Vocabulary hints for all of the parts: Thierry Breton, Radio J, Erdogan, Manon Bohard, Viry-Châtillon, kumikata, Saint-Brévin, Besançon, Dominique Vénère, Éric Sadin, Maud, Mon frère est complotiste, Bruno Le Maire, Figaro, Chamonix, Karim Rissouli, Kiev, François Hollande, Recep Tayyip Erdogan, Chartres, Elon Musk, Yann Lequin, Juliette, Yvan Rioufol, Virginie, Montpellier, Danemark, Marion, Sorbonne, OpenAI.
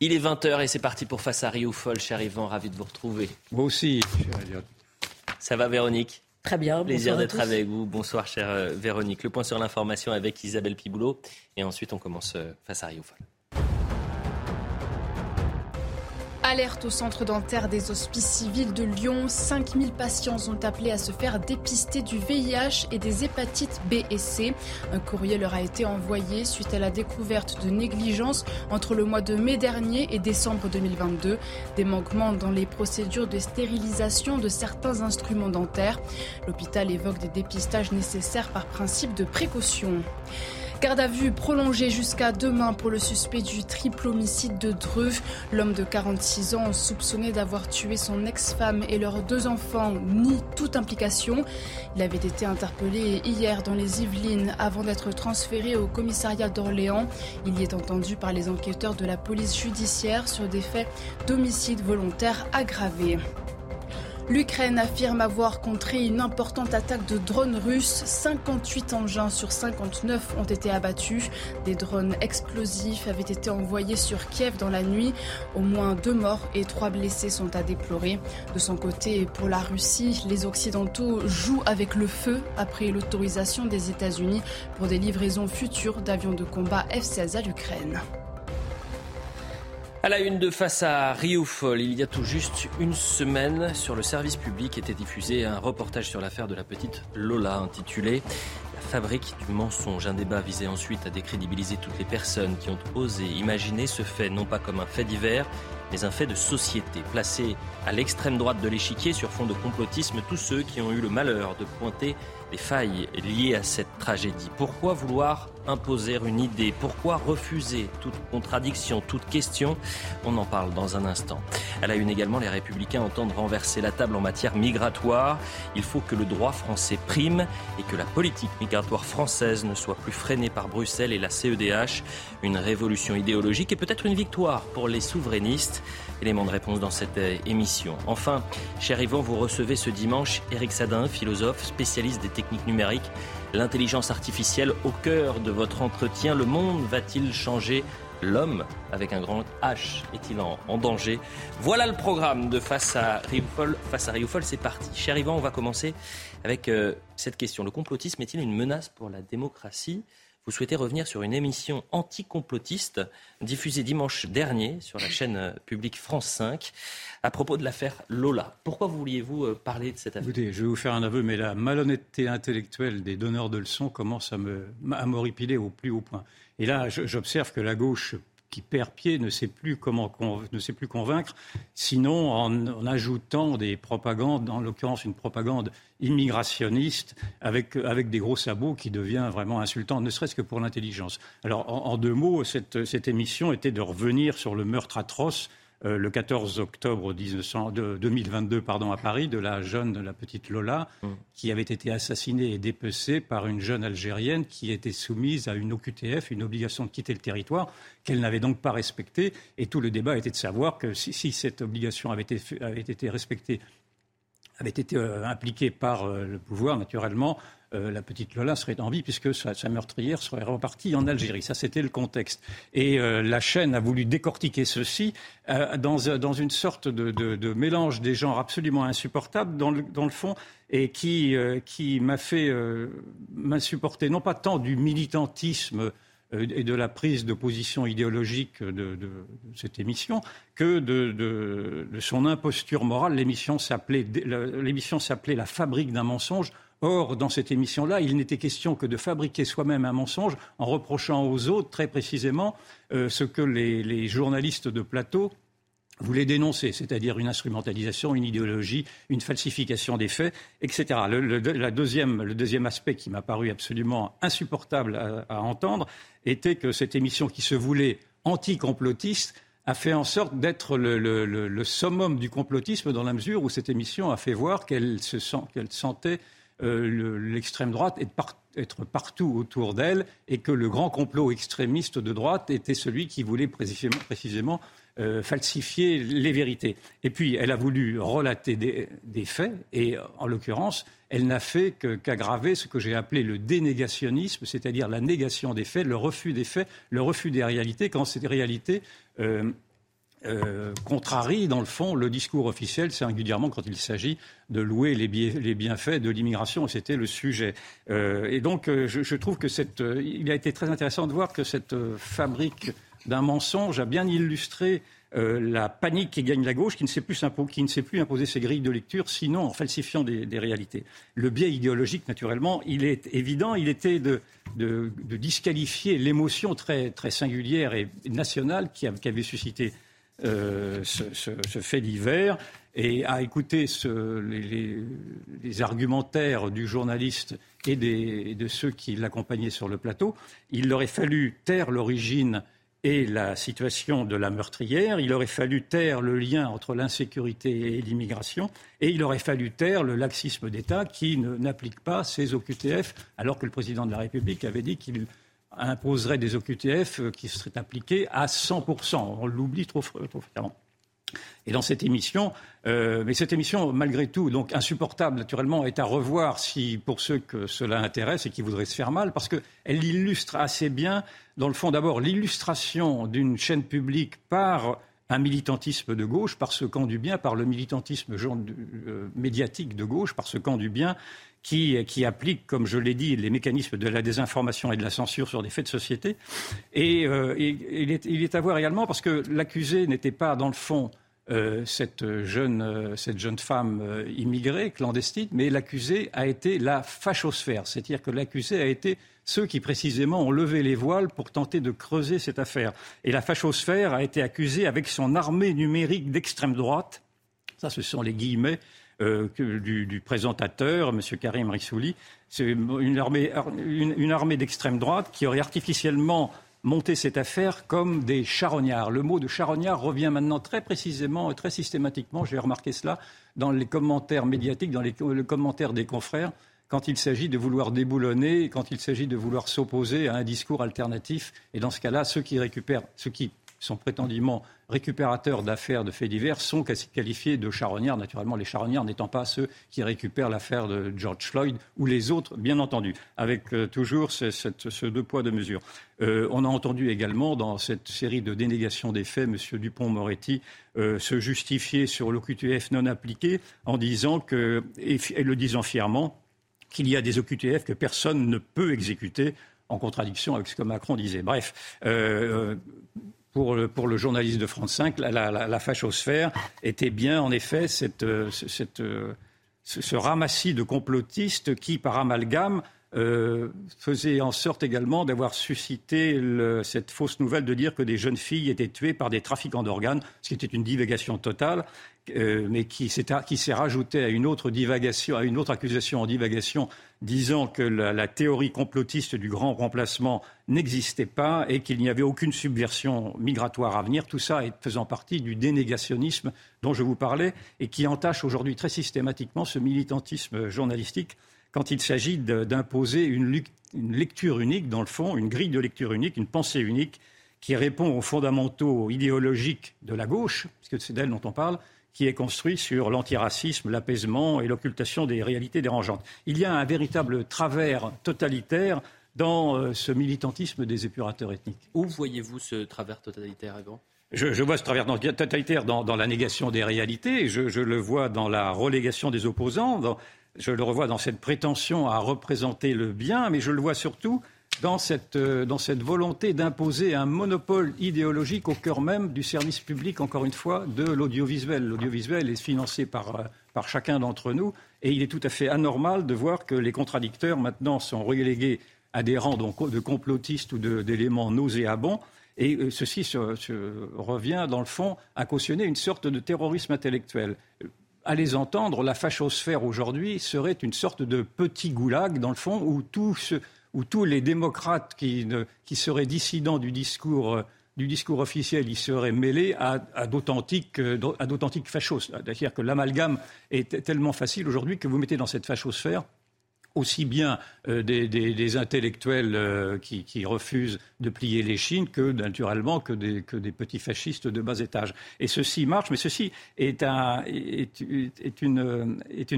Il est 20h et c'est parti pour Face à Rioufol, cher Yvan, ravi de vous retrouver. Moi aussi, cher Elliot. Ça va, Véronique ? Très bien, plaisir d'être avec vous. Bonsoir, chère Véronique. Le point sur l'information avec Isabelle Piboulot. Et ensuite, on commence Face à Rioufol. Alerte au centre dentaire des Hospices Civils de Lyon. 5000 patients ont appelé à se faire dépister du VIH et des hépatites B et C. Un courrier leur a été envoyé suite à la découverte de négligences entre le mois de mai dernier et décembre 2022. Des manquements dans les procédures de stérilisation de certains instruments dentaires. L'hôpital évoque des dépistages nécessaires par principe de précaution. Garde à vue prolongée jusqu'à demain pour le suspect du triple homicide de Dreux. L'homme de 46 ans soupçonné d'avoir tué son ex-femme et leurs deux enfants nie toute implication. Il avait été interpellé hier dans les Yvelines avant d'être transféré au commissariat d'Orléans. Il y est entendu par les enquêteurs de la police judiciaire sur des faits d'homicide volontaire aggravé. L'Ukraine affirme avoir contré une importante attaque de drones russes. 58 engins sur 59 ont été abattus. Des drones explosifs avaient été envoyés sur Kiev dans la nuit. Au moins 2 morts et 3 blessés sont à déplorer. De son côté, pour la Russie, les Occidentaux jouent avec le feu après l'autorisation des États-Unis pour des livraisons futures d'avions de combat F-16 à l'Ukraine. À la une de Face à Rioufol, il y a tout juste une semaine, sur le service public était diffusé un reportage sur l'affaire de la petite Lola intitulé « La fabrique du mensonge ». Un débat visé ensuite à décrédibiliser toutes les personnes qui ont osé imaginer ce fait, non pas comme un fait divers, mais un fait de société. Placé à l'extrême droite de l'échiquier sur fond de complotisme, tous ceux qui ont eu le malheur de pointer les failles liées à cette tragédie. Pourquoi vouloir imposer une idée? Pourquoi refuser toute contradiction, toute question? On en parle dans un instant. À la une également, les Républicains entendent renverser la table en matière migratoire. Il faut que le droit français prime et que la politique migratoire française ne soit plus freinée par Bruxelles et la CEDH. Une révolution idéologique et peut-être une victoire pour les souverainistes. Élément de réponse dans cette émission. Enfin, cher Yvan, vous recevez ce dimanche Éric Sadin, philosophe, spécialiste des techniques numériques. L'intelligence artificielle au cœur de votre entretien. Le monde va-t-il changer? L'homme, avec un grand H, est-il en danger? Voilà le programme de Face à Rioufol. Face à Rioufol, c'est parti. Cher Yvan, on va commencer avec cette question. Le complotisme est-il une menace pour la démocratie? Vous souhaitez revenir sur une émission anti-complotiste diffusée dimanche dernier sur la chaîne publique France 5 à propos de l'affaire Lola. Pourquoi vouliez-vous parler de cette affaire? Écoutez, je vais vous faire un aveu, mais la malhonnêteté intellectuelle des donneurs de leçons commence à m'horripiler au plus haut point. Et là, j'observe que la gauche qui perd pied ne sait plus convaincre, sinon en ajoutant des propagandes, en l'occurrence une propagande immigrationniste, avec des gros sabots qui devient vraiment insultant, ne serait-ce que pour l'intelligence. Alors, en deux mots, cette émission était de revenir sur le meurtre atroce le 14 octobre 2022 à Paris, de la petite Lola, qui avait été assassinée et dépecée par une jeune Algérienne qui était soumise à une OQTF, une obligation de quitter le territoire, qu'elle n'avait donc pas respectée. Et tout le débat était de savoir que si cette obligation avait été respectée, avait été impliquée par le pouvoir, naturellement, la petite Lola serait en vie puisque sa meurtrière serait repartie en Algérie. Ça, c'était le contexte. Et la chaîne a voulu décortiquer ceci dans une sorte de mélange des genres absolument insupportable dans le fond et qui m'a fait m'insupporter, non pas tant du militantisme et de la prise de position idéologique de cette émission que de son imposture morale. L'émission s'appelait « La fabrique d'un mensonge ». Or, dans cette émission-là, il n'était question que de fabriquer soi-même un mensonge en reprochant aux autres, très précisément, ce que les journalistes de plateau vous les dénoncez, c'est-à-dire une instrumentalisation, une idéologie, une falsification des faits, etc. Le deuxième aspect qui m'a paru absolument insupportable à entendre était que cette émission qui se voulait anti-complotiste a fait en sorte d'être le summum du complotisme dans la mesure où cette émission a fait voir qu'elle sentait l'extrême droite être partout autour d'elle et que le grand complot extrémiste de droite était celui qui voulait précisément falsifier les vérités. Et puis, elle a voulu relater des faits et, en l'occurrence, elle n'a fait qu'aggraver ce que j'ai appelé le dénégationnisme, c'est-à-dire la négation des faits, le refus des faits, le refus des réalités, quand ces réalités contrarie, dans le fond, le discours officiel, singulièrement quand il s'agit de louer les bienfaits de l'immigration, et c'était le sujet. Et donc, je trouve que il a été très intéressant de voir que cette fabrique d'un mensonge a bien illustré la panique qui gagne la gauche, qui ne sait plus imposer ses grilles de lecture, sinon en falsifiant des réalités. Le biais idéologique, naturellement, il est évident. Il était de disqualifier l'émotion très, très singulière et nationale qui avait suscité ce fait divers. Et à écouter les argumentaires du journaliste et de ceux qui l'accompagnaient sur le plateau, il leur aurait fallu taire l'origine et la situation de la meurtrière, il aurait fallu taire le lien entre l'insécurité et l'immigration, et il aurait fallu taire le laxisme d'État qui n'applique pas ses OQTF, alors que le président de la République avait dit qu'il imposerait des OQTF qui seraient appliqués à 100%. On l'oublie trop fréquemment. Et dans cette émission, mais cette émission, malgré tout, donc insupportable naturellement, est à revoir si pour ceux que cela intéresse et qui voudraient se faire mal, parce qu'elle illustre assez bien, dans le fond, d'abord l'illustration d'une chaîne publique par un militantisme de gauche, par ce camp du bien, par le militantisme médiatique de gauche, par ce camp du bien qui applique, comme je l'ai dit, les mécanismes de la désinformation et de la censure sur des faits de société. Et il est à voir également parce que l'accusé n'était pas, dans le fond, cette jeune femme immigrée, clandestine, mais l'accusé a été la fachosphère. C'est-à-dire que l'accusé a été ceux qui, précisément, ont levé les voiles pour tenter de creuser cette affaire. Et la fachosphère a été accusée avec son armée numérique d'extrême droite. Ça, ce sont les guillemets du présentateur, M. Karim Rissouli. C'est une armée d'extrême droite qui aurait artificiellement monter cette affaire comme des charognards. Le mot de charognard revient maintenant très précisément et très systématiquement, j'ai remarqué cela, dans les commentaires médiatiques, dans les commentaires des confrères, quand il s'agit de vouloir déboulonner, quand il s'agit de vouloir s'opposer à un discours alternatif. Et dans ce cas-là, ceux qui sont prétendument récupérateurs d'affaires de faits divers sont qualifiés de charognards, naturellement les charognards n'étant pas ceux qui récupèrent l'affaire de George Floyd ou les autres, bien entendu, avec toujours ce deux poids, deux mesures. On a entendu également dans cette série de dénégations des faits, M. Dupont-Moretti se justifier sur l'OQTF non appliqué en disant que, et le disant fièrement, qu'il y a des OQTF que personne ne peut exécuter, en contradiction avec ce que Macron disait. Bref, pour le journaliste de France 5, la fachosphère était bien, en effet, ce ramassis de complotistes qui, par amalgame, faisait en sorte également d'avoir suscité cette fausse nouvelle de dire que des jeunes filles étaient tuées par des trafiquants d'organes, ce qui était une divagation totale, mais qui s'est rajoutée à une autre divagation, à une autre accusation en divagation, disant que la théorie complotiste du grand remplacement n'existait pas et qu'il n'y avait aucune subversion migratoire à venir. Tout ça faisant partie du dénégationnisme dont je vous parlais et qui entache aujourd'hui très systématiquement ce militantisme journalistique quand il s'agit d'imposer une lecture unique, dans le fond, une grille de lecture unique, une pensée unique qui répond aux fondamentaux idéologiques de la gauche, puisque c'est d'elle dont on parle, qui est construit sur l'antiracisme, l'apaisement et l'occultation des réalités dérangeantes. Il y a un véritable travers totalitaire dans ce militantisme des épurateurs ethniques. Où voyez-vous ce travers totalitaire, Adam ? Je vois ce travers totalitaire dans la négation des réalités, je le vois dans la relégation des opposants, je le revois dans cette prétention à représenter le bien, mais je le vois surtout dans cette volonté d'imposer un monopole idéologique au cœur même du service public, encore une fois, de l'audiovisuel. L'audiovisuel est financé par chacun d'entre nous et il est tout à fait anormal de voir que les contradicteurs maintenant sont relégués à des rangs de complotistes ou d'éléments nauséabonds Et ceci revient, dans le fond, à cautionner une sorte de terrorisme intellectuel. À les entendre, la fachosphère aujourd'hui serait une sorte de petit goulag, dans le fond, où tous les démocrates qui seraient dissidents du discours officiel, ils seraient mêlés à d'authentiques fachos. C'est-à-dire que l'amalgame est tellement facile aujourd'hui que vous mettez dans cette fachosphère aussi bien des intellectuels qui refusent de plier les chines que, naturellement, que des petits fascistes de bas étage. Et ceci marche, mais ceci est une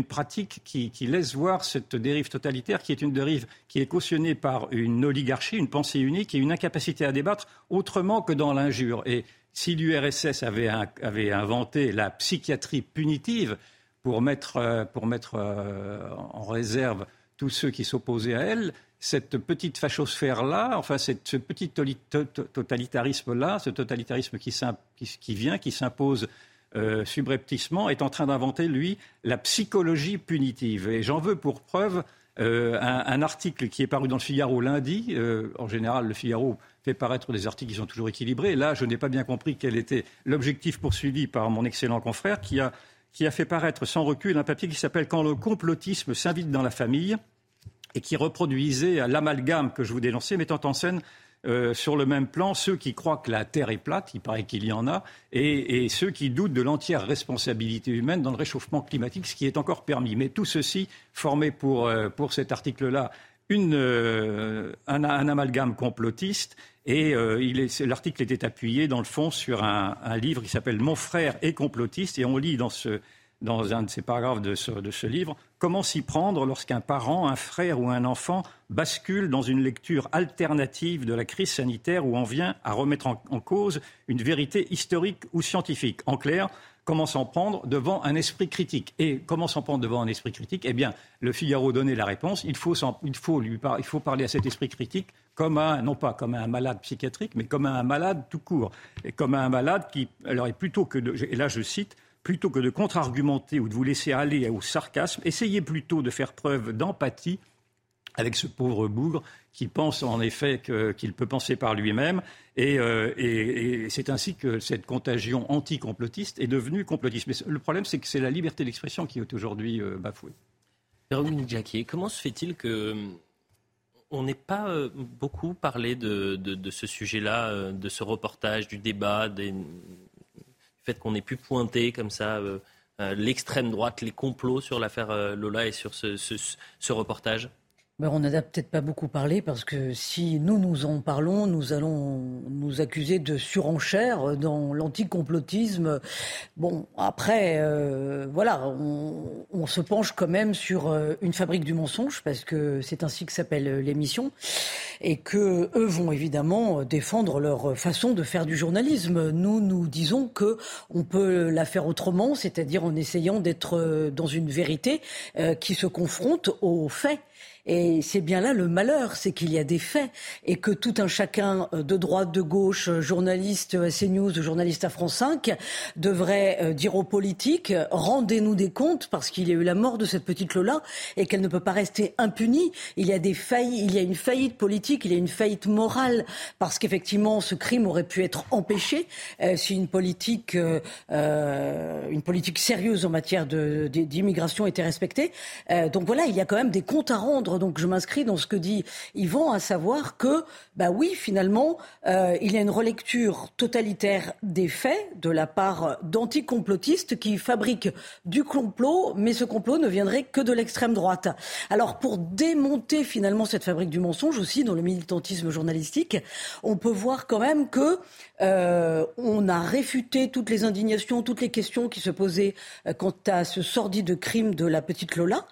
pratique qui laisse voir cette dérive totalitaire, qui est une dérive qui est cautionnée par une oligarchie, une pensée unique et une incapacité à débattre autrement que dans l'injure. Et si l'URSS avait inventé la psychiatrie punitive pour mettre en réserve tous ceux qui s'opposaient à elle, cette petite fachosphère-là, enfin ce petit totalitarisme-là, ce totalitarisme qui s'impose subrepticement, est en train d'inventer, lui, la psychologie punitive. Et j'en veux pour preuve un article qui est paru dans le Figaro lundi. En général, le Figaro fait paraître des articles qui sont toujours équilibrés. Là, je n'ai pas bien compris quel était l'objectif poursuivi par mon excellent confrère qui a fait paraître sans recul un papier qui s'appelle « Quand le complotisme s'invite dans la famille » et qui reproduisait l'amalgame que je vous dénonçais, mettant en scène sur le même plan ceux qui croient que la Terre est plate, il paraît qu'il y en a, et ceux qui doutent de l'entière responsabilité humaine dans le réchauffement climatique, ce qui est encore permis. Mais tout ceci formait pour cet article-là un amalgame complotiste. Et l'article était appuyé, dans le fond, sur un livre qui s'appelle « Mon frère est complotiste ». Et on lit dans un de ces paragraphes de ce livre « Comment s'y prendre lorsqu'un parent, un frère ou un enfant bascule dans une lecture alternative de la crise sanitaire où on vient à remettre en cause une vérité historique ou scientifique ?» En clair, comment s'en prendre devant un esprit critique ? Et comment s'en prendre devant un esprit critique ? Eh bien, le Figaro donnait la réponse. Il faut parler à cet esprit critique comme non pas comme un malade psychiatrique, mais comme un malade tout court. Et comme un malade qui, alors, et plutôt que de, et là je cite, plutôt que de contre-argumenter ou de vous laisser aller au sarcasme, essayez plutôt de faire preuve d'empathie avec ce pauvre bougre qui pense en effet qu'il peut penser par lui-même. Et c'est ainsi que cette contagion anti-complotiste est devenue complotiste. Mais le problème, c'est que c'est la liberté d'expression qui est aujourd'hui bafouée. Véronique Jacquier, comment se fait-il qu'on n'ait pas beaucoup parlé de ce sujet-là, de ce reportage, du débat, du fait qu'on ait pu pointer comme ça l'extrême droite, les complots sur l'affaire Lola et sur ce reportage ? On n'a peut-être pas beaucoup parlé parce que si nous en parlons, nous allons nous accuser de surenchère dans l'anticomplotisme. Bon, après, voilà, on se penche quand même sur une fabrique du mensonge parce que c'est ainsi que s'appelle l'émission et que eux vont évidemment défendre leur façon de faire du journalisme. Nous disons que on peut la faire autrement, c'est-à-dire en essayant d'être dans une vérité qui se confronte aux faits. Et c'est bien là le malheur, c'est qu'il y a des faits et que tout un chacun de droite, de gauche, journaliste à CNews, journaliste à France 5, devrait dire aux politiques « rendez-nous des comptes » parce qu'il y a eu la mort de cette petite Lola et qu'elle ne peut pas rester impunie. Il y a il y a une faillite politique, il y a une faillite morale parce qu'effectivement ce crime aurait pu être empêché si une politique sérieuse en matière d'immigration était respectée. Donc voilà, il y a quand même des comptes à rendre. Donc je m'inscris dans ce que dit Yvan, à savoir que, bah oui, finalement, il y a une relecture totalitaire des faits de la part d'anticomplotistes qui fabriquent du complot, mais ce complot ne viendrait que de l'extrême droite. Alors pour démonter finalement cette fabrique du mensonge aussi dans le militantisme journalistique, on peut voir quand même que on a réfuté toutes les indignations, toutes les questions qui se posaient quant à ce sordide crime de la petite Lola.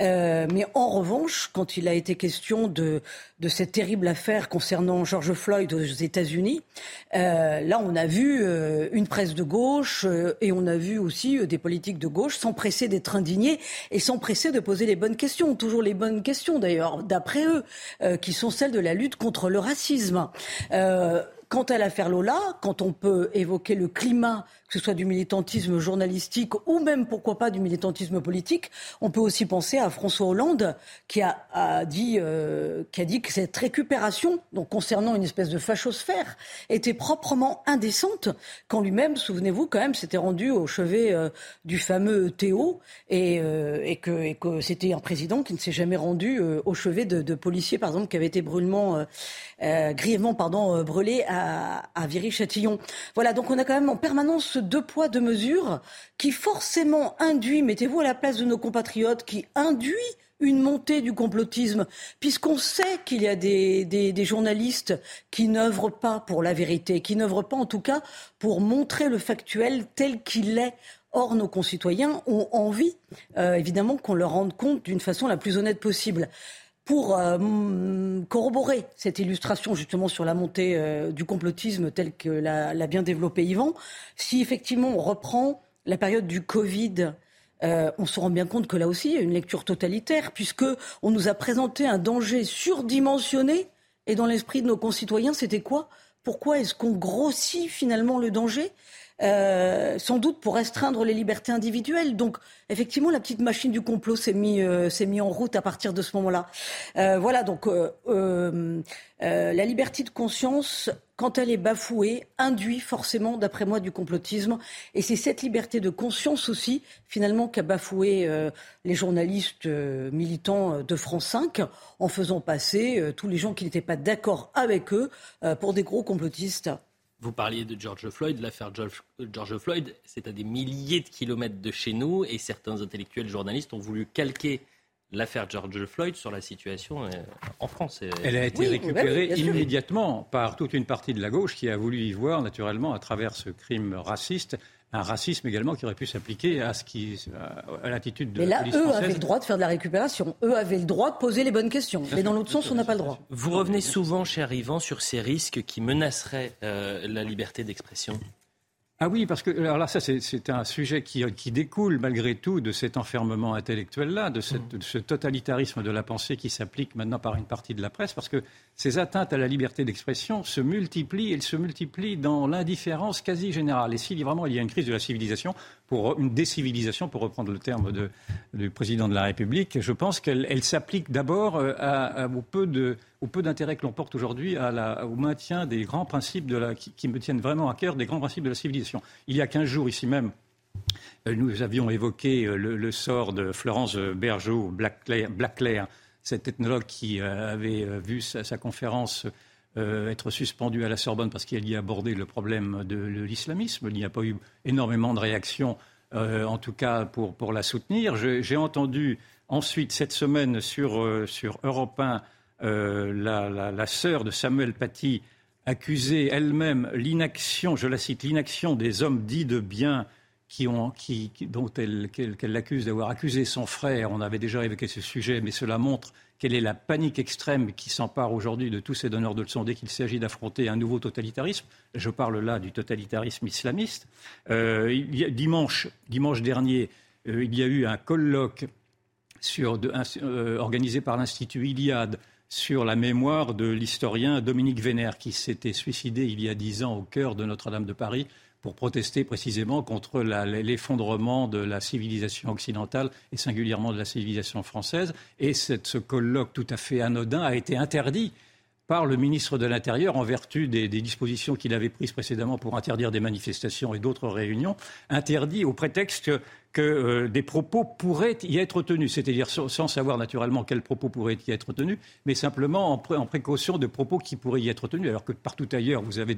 Mais en revanche, quand il a été question de cette terrible affaire concernant George Floyd aux États-Unis, là on a vu une presse de gauche et on a vu aussi des politiques de gauche s'empresser d'être indignés et s'empresser de poser les bonnes questions, toujours les bonnes questions d'ailleurs, d'après eux, qui sont celles de la lutte contre le racisme. Quant à l'affaire Lola, quand on peut évoquer le climat, que ce soit du militantisme journalistique ou même, pourquoi pas, du militantisme politique, on peut aussi penser à François Hollande qui a dit que cette récupération, donc concernant une espèce de fachosphère, était proprement indécente, quand lui-même, souvenez-vous quand même, s'était rendu au chevet du fameux Théo et que c'était un président qui ne s'est jamais rendu au chevet de policiers, par exemple, qui avaient été grièvement brûlés à Viry-Châtillon. Voilà, donc on a quand même en permanence ce deux poids, deux mesures qui forcément induit, mettez-vous à la place de nos compatriotes, qui induit une montée du complotisme, puisqu'on sait qu'il y a des journalistes qui n'œuvrent pas pour la vérité, qui n'œuvrent pas en tout cas pour montrer le factuel tel qu'il est. Or, nos concitoyens ont envie, évidemment, qu'on leur rende compte d'une façon la plus honnête possible. Pour corroborer cette illustration justement sur la montée du complotisme telle que l'a bien développé Yvan, si effectivement on reprend la période du Covid, on se rend bien compte que là aussi il y a une lecture totalitaire, puisque on nous a présenté un danger surdimensionné et dans l'esprit de nos concitoyens c'était quoi ? Pourquoi est-ce qu'on grossit finalement le danger ? Sans doute pour restreindre les libertés individuelles. Donc, effectivement, la petite machine du complot s'est mis en route à partir de ce moment-là. La liberté de conscience, quand elle est bafouée, induit forcément, d'après moi, du complotisme. Et c'est cette liberté de conscience aussi, finalement, qu'a bafoué les journalistes militants de France 5 en faisant passer tous les gens qui n'étaient pas d'accord avec eux pour des gros complotistes. Vous parliez de George Floyd, l'affaire George Floyd, c'est à des milliers de kilomètres de chez nous et certains intellectuels journalistes ont voulu calquer l'affaire George Floyd sur la situation en France. Elle a été récupérée immédiatement par toute une partie de la gauche qui a voulu y voir naturellement à travers ce crime raciste. Un racisme également qui aurait pu s'appliquer à l'attitude de la police française. Mais là, eux avaient le droit de faire de la récupération. Eux avaient le droit de poser les bonnes questions. Mais dans l'autre sens, on n'a pas le droit. Vous revenez souvent, cher Yvan, sur ces risques qui menaceraient la liberté d'expression. Ah oui, parce que alors là, ça, c'est un sujet qui découle malgré tout de cet enfermement intellectuel-là, de ce totalitarisme de la pensée qui s'applique maintenant par une partie de la presse, parce que ces atteintes à la liberté d'expression se multiplient, elles se multiplient dans l'indifférence quasi générale. Et si vraiment il y a une crise de la civilisation, une décivilisation, pour reprendre le terme du président de la République, je pense qu'elle s'applique d'abord au peu d'intérêt que l'on porte aujourd'hui au maintien des grands principes qui me tiennent vraiment à cœur, des grands principes de la civilisation. Il y a 15 jours, ici même, nous avions évoqué le sort de Florence Bergeaud, Blackler, cette ethnologue qui avait vu sa conférence être suspendue à la Sorbonne parce qu'elle y abordait le problème de l'islamisme. Il n'y a pas eu énormément de réactions, en tout cas pour la soutenir. J'ai entendu ensuite cette semaine sur Europe 1, la sœur de Samuel Paty accusait elle-même l'inaction, je la cite, l'inaction des hommes dits de bien dont qu'elle l'accuse d'avoir accusé son frère. On avait déjà évoqué ce sujet, mais cela montre quelle est la panique extrême qui s'empare aujourd'hui de tous ces donneurs de leçons dès qu'il s'agit d'affronter un nouveau totalitarisme. Je parle là du totalitarisme islamiste. Dimanche dernier, il y a eu un colloque organisé par l'Institut Iliade sur la mémoire de l'historien Dominique Vénère, qui s'était suicidé il y a 10 ans au cœur de Notre-Dame de Paris pour protester précisément contre l'effondrement de la civilisation occidentale et singulièrement de la civilisation française. Et ce colloque tout à fait anodin a été interdit par le ministre de l'Intérieur en vertu des dispositions qu'il avait prises précédemment pour interdire des manifestations et d'autres réunions, interdit au prétexte que des propos pourraient y être tenus, c'est-à-dire sans savoir naturellement quels propos pourraient y être tenus, mais simplement en précaution de propos qui pourraient y être tenus, alors que partout ailleurs, vous avez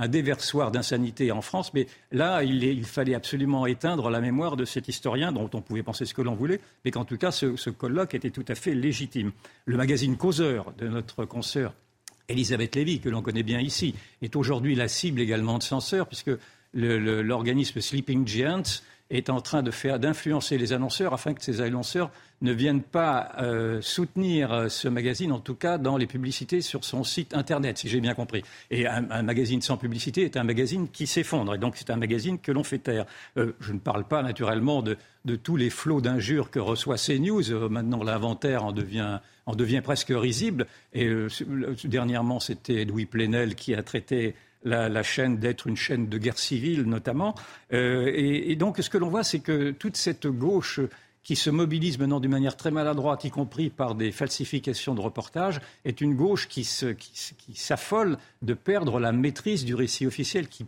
un déversoir d'insanité en France, mais là, il fallait absolument éteindre la mémoire de cet historien dont on pouvait penser ce que l'on voulait, mais qu'en tout cas, ce colloque était tout à fait légitime. Le magazine Causeur de notre consoeur Elisabeth Lévy, que l'on connaît bien ici, est aujourd'hui la cible également de censeurs, puisque l'organisme Sleeping Giants est en train de faire, d'influencer les annonceurs afin que ces annonceurs ne viennent pas soutenir ce magazine, en tout cas dans les publicités sur son site internet, si j'ai bien compris. Et un magazine sans publicité est un magazine qui s'effondre, et donc c'est un magazine que l'on fait taire. Je ne parle pas naturellement de tous les flots d'injures que reçoit CNews. Maintenant, l'inventaire en devient presque risible. Et dernièrement, c'était Louis Plenel qui a traité la chaîne d'être une chaîne de guerre civile, notamment. Et donc, ce que l'on voit, c'est que toute cette gauche qui se mobilise maintenant d'une manière très maladroite, y compris par des falsifications de reportages, est une gauche qui s'affole de perdre la maîtrise du récit officiel, qui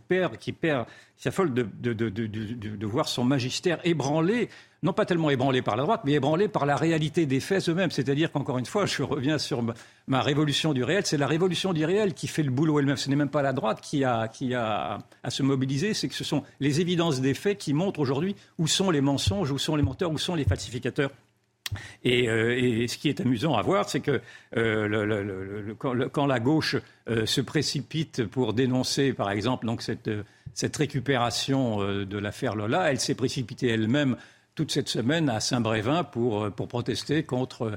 s'affole de voir son magistère ébranlé, non pas tellement ébranlé par la droite, mais ébranlé par la réalité des faits eux-mêmes. C'est-à-dire qu'encore une fois, je reviens sur ma révolution du réel, c'est la révolution du réel qui fait le boulot elle-même. Ce n'est même pas la droite qui a à se mobiliser, c'est que ce sont les évidences des faits qui montrent aujourd'hui où sont les mensonges, où sont les menteurs, où sont les falsificateurs. Et ce qui est amusant à voir, c'est que quand la gauche se précipite pour dénoncer, par exemple, donc cette récupération de l'affaire Lola, elle s'est précipitée elle-même toute cette semaine à Saint-Brévin pour protester contre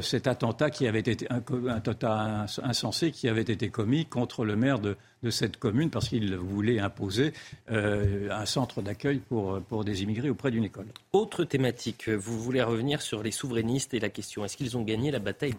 cet attentat qui avait été un attentat insensé qui avait été commis contre le maire de cette commune parce qu'il voulait imposer un centre d'accueil pour des immigrés auprès d'une école. Autre thématique, vous voulez revenir sur les souverainistes et la question, est-ce qu'ils ont gagné la bataille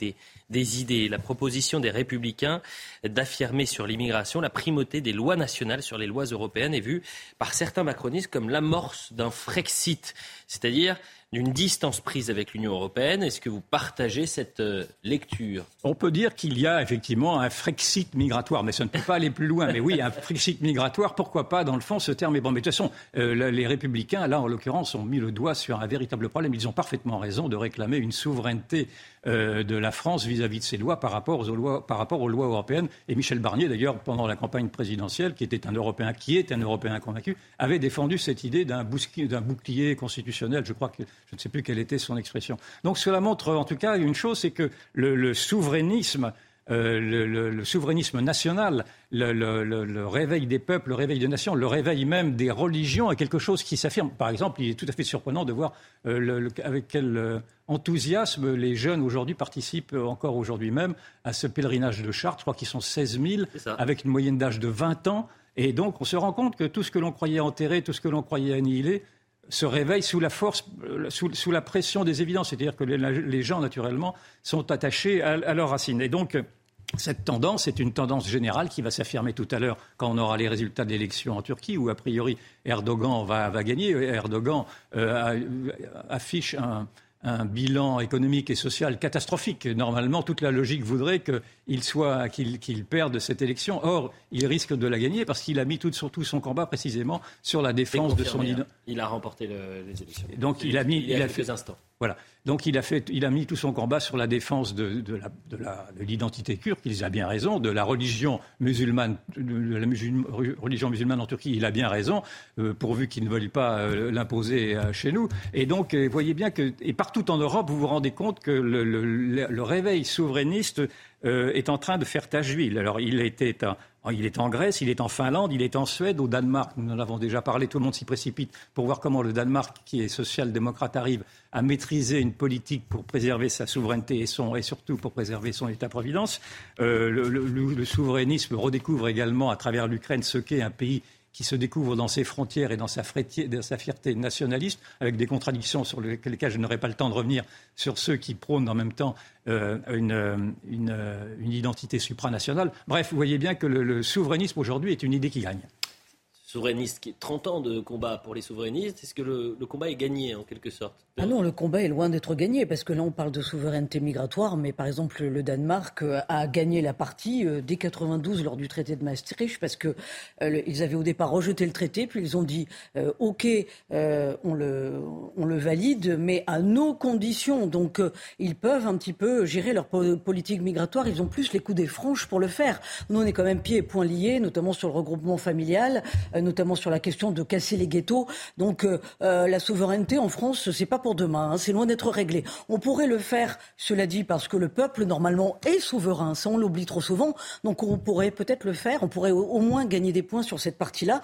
des idées ? La proposition des Républicains d'affirmer sur l'immigration la primauté des lois nationales sur les lois européennes est vue par certains macronistes comme l'amorce d'un Frexit, c'est-à-dire d'une distance prise avec l'Union européenne. Est-ce que vous partagez cette lecture ? On peut dire qu'il y a effectivement un Frexit migratoire, mais ça ne peut pas aller plus loin. Mais oui, un Frexit migratoire, pourquoi pas ? Dans le fond, ce terme est bon. Mais de toute façon, les Républicains, là en l'occurrence, ont mis le doigt sur un véritable problème. Ils ont parfaitement raison de réclamer une souveraineté de la France vis-à-vis de ses lois par rapport aux lois européennes. Et Michel Barnier, d'ailleurs, pendant la campagne présidentielle, qui est un Européen convaincu, avait défendu cette idée d'un bouclier constitutionnel. Je crois que je ne sais plus quelle était son expression. Donc cela montre en tout cas une chose, c'est que le souverainisme national, le réveil des peuples, le réveil des nations, le réveil même des religions est quelque chose qui s'affirme. Par exemple, il est tout à fait surprenant de voir avec quel enthousiasme les jeunes aujourd'hui participent encore aujourd'hui même à ce pèlerinage de Chartres. Je crois qu'ils sont 16 000 avec une moyenne d'âge de 20 ans. Et donc on se rend compte que tout ce que l'on croyait enterré, tout ce que l'on croyait annihilé, se réveille sous la force, sous la pression des évidences. C'est-à-dire que les gens, naturellement, sont attachés à leurs racines. Et donc, cette tendance est une tendance générale qui va s'affirmer tout à l'heure quand on aura les résultats de l'élection en Turquie, où, a priori, Erdogan va gagner. Erdogan affiche un bilan économique et social catastrophique. Normalement, toute la logique voudrait qu'il perde cette élection. Or, il risque de la gagner parce qu'il a mis surtout son combat précisément sur la défense de son identité. Il a remporté les élections. Et donc, il a fait quelques instants. Voilà. Donc, il a mis tout son combat sur la défense de l'identité kurde. Il a bien raison. De la religion musulmane, en Turquie, il a bien raison, pourvu qu'ils ne veulent pas l'imposer chez nous. Et donc, voyez bien que partout en Europe, vous vous rendez compte que le réveil souverainiste est en train de faire tache d'huile. Alors, il est en Grèce, il est en Finlande, il est en Suède, au Danemark. Nous en avons déjà parlé, tout le monde s'y précipite pour voir comment le Danemark, qui est social-démocrate, arrive à maîtriser une politique pour préserver sa souveraineté et surtout pour préserver son État-providence. Le souverainisme redécouvre également à travers l'Ukraine ce qu'est un pays qui se découvre dans ses frontières et dans sa fierté nationaliste, avec des contradictions sur lesquelles je n'aurai pas le temps de revenir, sur ceux qui prônent en même temps une identité supranationale. Bref, vous voyez bien que le souverainisme aujourd'hui est une idée qui gagne. Souverainiste, qui est 30 ans de combat pour les souverainistes, est-ce que le combat est gagné en quelque sorte ? Ah non, le combat est loin d'être gagné, parce que là on parle de souveraineté migratoire, mais par exemple le Danemark a gagné la partie dès 92 lors du traité de Maastricht, parce que ils avaient au départ rejeté le traité, puis ils ont dit on le valide, mais à nos conditions, donc ils peuvent un petit peu gérer leur politique migratoire, ils ont plus les coudées franches pour le faire. Nous on est quand même pieds et poings liés, notamment sur le regroupement familial, notamment sur la question de casser les ghettos. Donc la souveraineté en France, c'est pas pour demain, c'est loin d'être réglé. On pourrait le faire, cela dit, parce que le peuple normalement est souverain, ça on l'oublie trop souvent, donc on pourrait peut-être le faire, on pourrait au moins gagner des points sur cette partie-là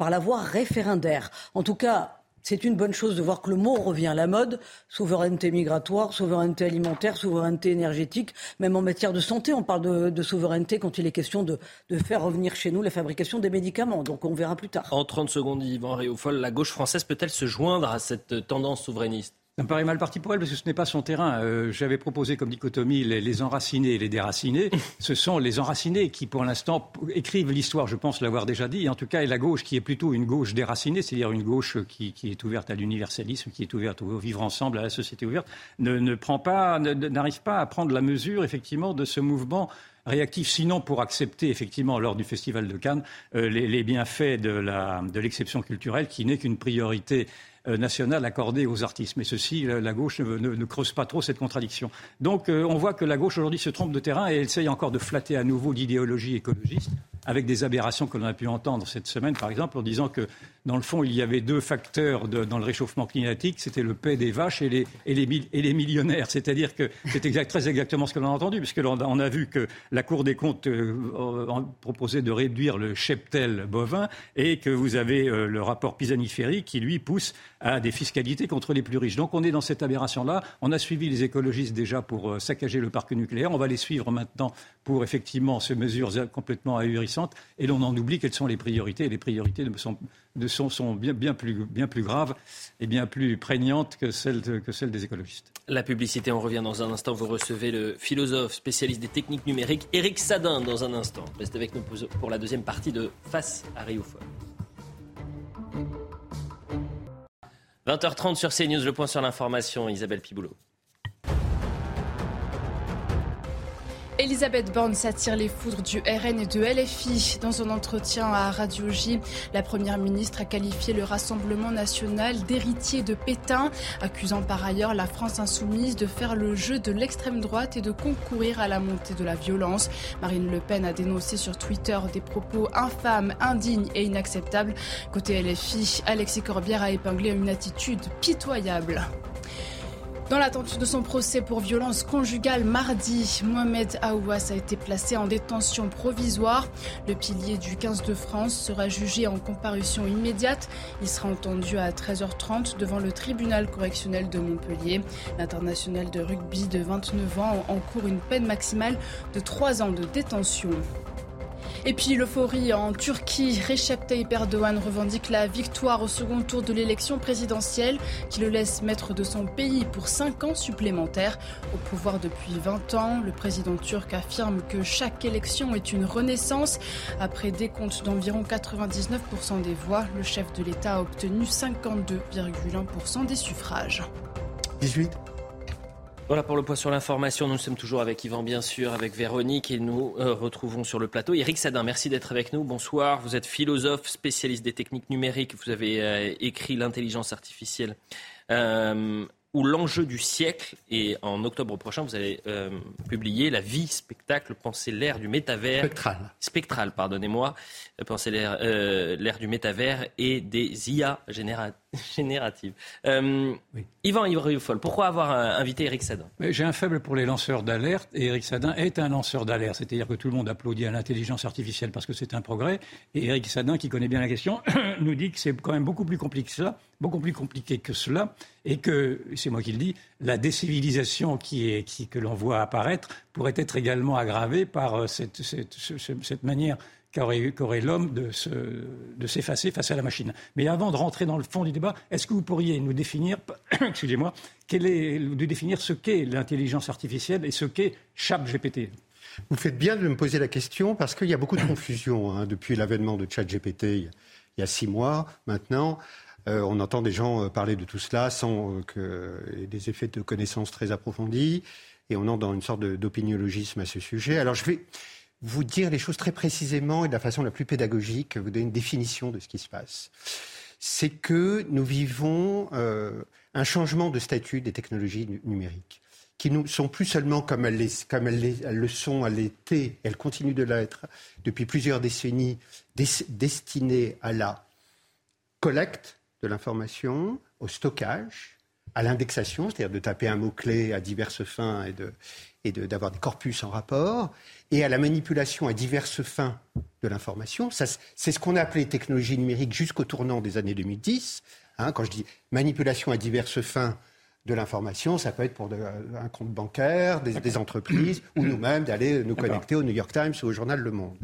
par la voie référendaire. En tout cas, C'est une bonne chose de voir que le mot revient à la mode. Souveraineté migratoire, souveraineté alimentaire, souveraineté énergétique. Même en matière de santé, on parle de souveraineté quand il est question de faire revenir chez nous la fabrication des médicaments. Donc on verra plus tard. En 30 secondes, Yvan Rioufol, la gauche française peut-elle se joindre à cette tendance souverainiste ? Ça me paraît mal parti pour elle parce que ce n'est pas son terrain. J'avais proposé comme dichotomie les enracinés et les déracinés. Ce sont les enracinés qui, pour l'instant, écrivent l'histoire, je pense l'avoir déjà dit. En tout cas, et la gauche qui est plutôt une gauche déracinée, c'est-à-dire une gauche qui est ouverte à l'universalisme, qui est ouverte au vivre ensemble, à la société ouverte, n'arrive pas à prendre la mesure, effectivement, de ce mouvement réactif, sinon pour accepter effectivement lors du Festival de Cannes les bienfaits de l'exception culturelle qui n'est qu'une priorité nationale accordée aux artistes. Mais ceci, la gauche ne creuse pas trop cette contradiction. Donc on voit que la gauche aujourd'hui se trompe de terrain et elle essaye encore de flatter à nouveau l'idéologie écologiste avec des aberrations que l'on a pu entendre cette semaine par exemple en disant que dans le fond il y avait deux facteurs dans le réchauffement climatique, c'était le paix des vaches et les millionnaires. C'est-à-dire que c'est très exactement ce que l'on a entendu puisque on a vu que la Cour des comptes proposait de réduire le cheptel bovin et que vous avez le rapport Pisani-Ferry qui, lui, pousse à des fiscalités contre les plus riches. Donc on est dans cette aberration-là. On a suivi les écologistes déjà pour saccager le parc nucléaire. On va les suivre maintenant pour, effectivement, ces mesures complètement ahurissantes. Et l'on en oublie quelles sont les priorités. Et les priorités sont bien plus graves et bien plus prégnantes que celles des écologistes. La publicité, on revient dans un instant. Vous recevez le philosophe spécialiste des techniques numériques, Éric Sadin, dans un instant. Restez avec nous pour la deuxième partie de Face à Rioufol. 20h30 sur CNews, le point sur l'information, Isabelle Piboulot. Elisabeth Borne s'attire les foudres du RN et de LFI. Dans un entretien à Radio J, la Première ministre a qualifié le Rassemblement national d'héritier de Pétain, accusant par ailleurs la France insoumise de faire le jeu de l'extrême droite et de concourir à la montée de la violence. Marine Le Pen a dénoncé sur Twitter des propos infâmes, indignes et inacceptables. Côté LFI, Alexis Corbière a épinglé une attitude pitoyable. Dans l'attente de son procès pour violence conjugale mardi, Mohamed Aouas a été placé en détention provisoire. Le pilier du 15 de France sera jugé en comparution immédiate. Il sera entendu à 13h30 devant le tribunal correctionnel de Montpellier. L'international de rugby de 29 ans encourt une peine maximale de 3 ans de détention. Et puis l'euphorie en Turquie, Recep Tayyip Erdogan revendique la victoire au second tour de l'élection présidentielle qui le laisse maître de son pays pour 5 ans supplémentaires. Au pouvoir depuis 20 ans, le président turc affirme que chaque élection est une renaissance. Après décompte d'environ 99% des voix, le chef de l'État a obtenu 52,1% des suffrages. 18. Voilà pour le point sur l'information. Nous sommes toujours avec Yvan, bien sûr, avec Véronique et nous retrouvons sur le plateau Éric Sadin. Merci d'être avec nous. Bonsoir. Vous êtes philosophe, spécialiste des techniques numériques. Vous avez écrit L'intelligence artificielle ou l'enjeu du siècle. Et en octobre prochain, vous allez publier La vie, spectacle, penser l'ère du métavers. Spectral, pardonnez-moi. Penser l'ère du métavers et des IA générative. Oui. Yvan Rioufol, pourquoi avoir invité Éric Sadin ? Mais j'ai un faible pour les lanceurs d'alerte et Éric Sadin est un lanceur d'alerte. C'est-à-dire que tout le monde applaudit à l'intelligence artificielle parce que c'est un progrès. Et Éric Sadin, qui connaît bien la question, nous dit que c'est quand même beaucoup plus compliqué que cela. Et que, c'est moi qui le dis, la décivilisation que l'on voit apparaître pourrait être également aggravée par cette manière qu'aurait l'homme de s'effacer face à la machine. Mais avant de rentrer dans le fond du débat, est-ce que vous pourriez nous définir, définir ce qu'est l'intelligence artificielle et ce qu'est ChatGPT ? Vous faites bien de me poser la question parce qu'il y a beaucoup de confusion depuis l'avènement de ChatGPT il y a 6 mois maintenant. On entend des gens parler de tout cela sans des effets de connaissances très approfondis et on entre dans une sorte d'opiniologisme à ce sujet. Alors je vais vous dire les choses très précisément et de la façon la plus pédagogique, vous donner une définition de ce qui se passe. C'est que nous vivons un changement de statut des technologies numériques qui ne sont plus seulement comme elles l'étaient, elles continuent de l'être depuis plusieurs décennies, destinées à la collecte de l'information, au stockage, à l'indexation, c'est-à-dire de taper un mot-clé à diverses fins et d'avoir des corpus en rapport, et à la manipulation à diverses fins de l'information. Ça, c'est ce qu'on a appelé technologie numérique jusqu'au tournant des années 2010, Hein, quand je dis manipulation à diverses fins de l'information, ça peut être pour un compte bancaire, des entreprises, ou nous-mêmes d'aller nous connecter au New York Times ou au journal Le Monde.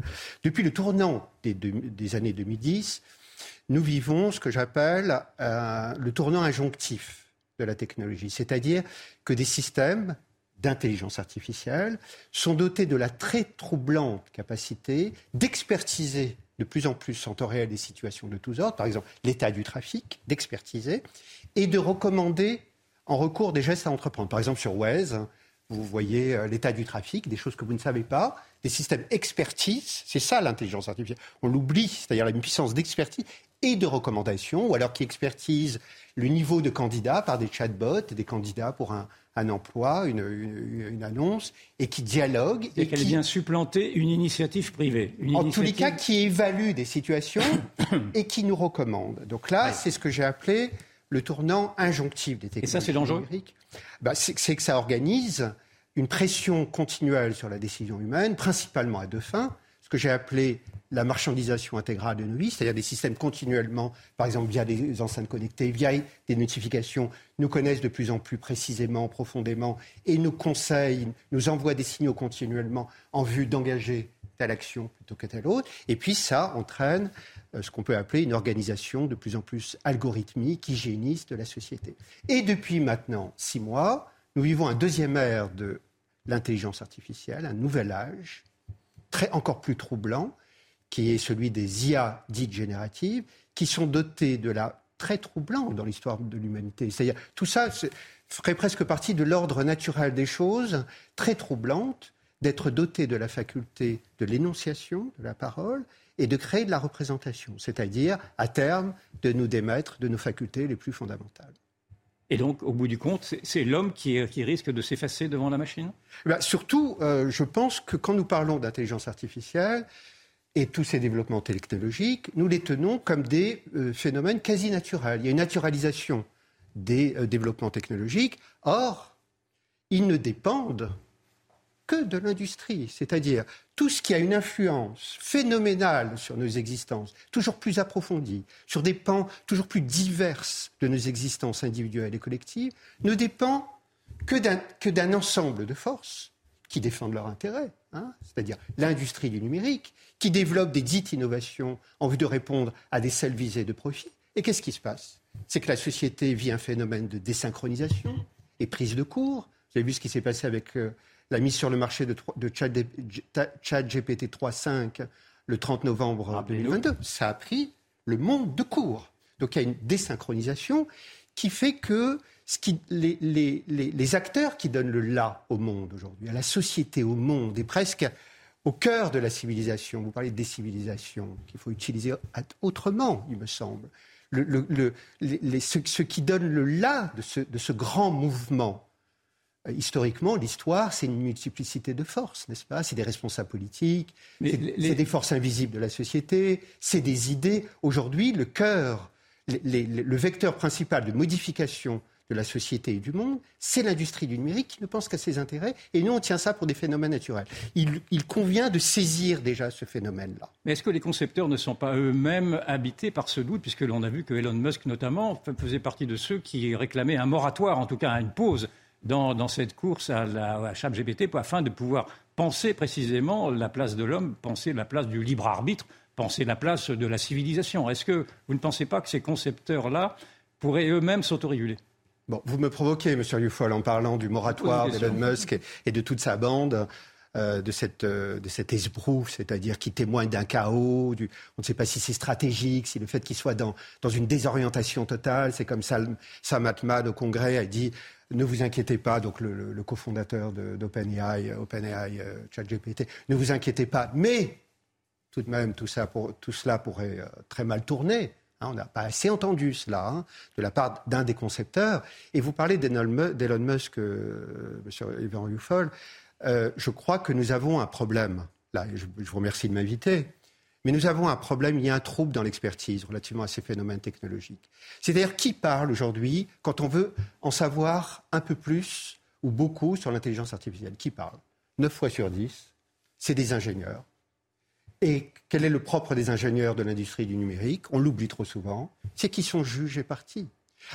Depuis le tournant des années 2010, nous vivons ce que j'appelle le tournant injonctif de la technologie. C'est-à-dire que des systèmes d'intelligence artificielle sont dotés de la très troublante capacité d'expertiser de plus en plus en temps réel des situations de tous ordres, par exemple l'état du trafic, d'expertiser, et de recommander en recours des gestes à entreprendre. Par exemple sur Waze, vous voyez l'état du trafic, des choses que vous ne savez pas, des systèmes expertise, c'est ça l'intelligence artificielle. On l'oublie, c'est-à-dire une puissance d'expertise et de recommandation, ou alors qui expertise le niveau de candidat par des chatbots, des candidats pour un emploi, une annonce, et qui dialogue. Et qu'elle vient supplanter une initiative privée. Tous les cas, qui évalue des situations et qui nous recommande. Donc là, c'est ce que j'ai appelé le tournant injonctif des technologies. Et ça, c'est dangereux ? Bah, c'est que ça organise une pression continuelle sur la décision humaine, principalement à deux fins. Ce que j'ai appelé la marchandisation intégrale de nos vies, c'est-à-dire des systèmes continuellement, par exemple via des enceintes connectées, via des notifications, nous connaissent de plus en plus précisément, profondément, et nous conseillent, nous envoient des signaux continuellement en vue d'engager telle action plutôt que telle autre. Et puis ça entraîne ce qu'on peut appeler une organisation de plus en plus algorithmique, hygiéniste de la société. Et depuis maintenant 6 mois, nous vivons un deuxième ère de l'intelligence artificielle, un nouvel âge, encore plus troublant, qui est celui des IA dites génératives, qui sont dotées de la très troublante dans l'histoire de l'humanité. C'est-à-dire, tout ça ferait presque partie de l'ordre naturel des choses, très troublante, d'être dotées de la faculté de l'énonciation, de la parole, et de créer de la représentation, c'est-à-dire, à terme, de nous démettre de nos facultés les plus fondamentales. Et donc, au bout du compte, c'est l'homme qui risque de s'effacer devant la machine ? Ben, surtout, je pense que quand nous parlons d'intelligence artificielle et tous ces développements technologiques, nous les tenons comme des phénomènes quasi naturels. Il y a une naturalisation des développements technologiques. Or, ils ne dépendent que de l'industrie. C'est-à-dire, tout ce qui a une influence phénoménale sur nos existences, toujours plus approfondie, sur des pans toujours plus diverses de nos existences individuelles et collectives, ne dépend que d'un ensemble de forces qui défendent leurs intérêts, hein, c'est-à-dire l'industrie du numérique, qui développe des dites innovations en vue de répondre à des seules visées de profit. Et qu'est-ce qui se passe ? C'est que la société vit un phénomène de désynchronisation et prise de cours. Vous avez vu ce qui s'est passé avec la mise sur le marché de ChatGPT 3.5 le 30 novembre 2022. Ça a pris le monde de court. Donc il y a une désynchronisation qui fait que les acteurs qui donnent le là au monde aujourd'hui, à la société, au monde, et presque au cœur de la civilisation, vous parlez de décivilisation, qu'il faut utiliser autrement, il me semble, ce qui donne le là de ce grand mouvement. Historiquement, l'histoire, c'est une multiplicité de forces, n'est-ce pas ? C'est des responsables politiques, c'est des forces invisibles de la société, c'est des idées. Aujourd'hui, le cœur, le vecteur principal de modification de la société et du monde, c'est l'industrie du numérique qui ne pense qu'à ses intérêts, et nous, on tient ça pour des phénomènes naturels. Il convient de saisir déjà ce phénomène-là. Mais est-ce que les concepteurs ne sont pas eux-mêmes habités par ce doute, puisque l'on a vu que Elon Musk, notamment, faisait partie de ceux qui réclamaient un moratoire, en tout cas une pause, dans cette course à ChatGPT, afin de pouvoir penser précisément la place de l'homme, penser la place du libre arbitre, penser la place de la civilisation. Est-ce que vous ne pensez pas que ces concepteurs-là pourraient eux-mêmes s'autoréguler ? Bon, vous me provoquez, M. Rioufol, en parlant du moratoire d'Elon Musk et de toute sa bande, de cette esbrouffe, c'est-à-dire qui témoigne d'un chaos, on ne sait pas si c'est stratégique, si le fait qu'il soit dans une désorientation totale, c'est comme Sam Altman au Congrès a dit... Ne vous inquiétez pas, donc le cofondateur d'OpenAI, ChatGPT, ne vous inquiétez pas, mais tout de même, tout cela pourrait très mal tourner. Hein, on n'a pas assez entendu cela de la part d'un des concepteurs. Et vous parlez d'Elon Musk, M. Rioufol, je crois que nous avons un problème. Là, je vous remercie de m'inviter. Mais nous avons un problème, il y a un trouble dans l'expertise relativement à ces phénomènes technologiques. C'est-à-dire, qui parle aujourd'hui quand on veut en savoir un peu plus ou beaucoup sur l'intelligence artificielle ? Qui parle ? 9 fois sur 10, c'est des ingénieurs. Et quel est le propre des ingénieurs de l'industrie du numérique ? On l'oublie trop souvent, c'est qu'ils sont juges et parties.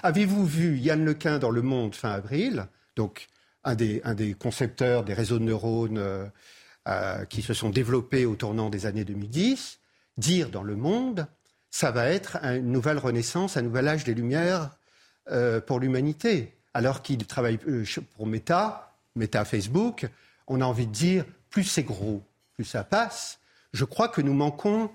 Avez-vous vu Yann Lequin dans Le Monde fin avril, donc un des concepteurs des réseaux de neurones qui se sont développés au tournant des années 2010, dire dans Le Monde, ça va être une nouvelle renaissance, un nouvel âge des Lumières pour l'humanité. Alors qu'il travaille pour Meta Facebook, on a envie de dire, plus c'est gros, plus ça passe. Je crois que nous manquons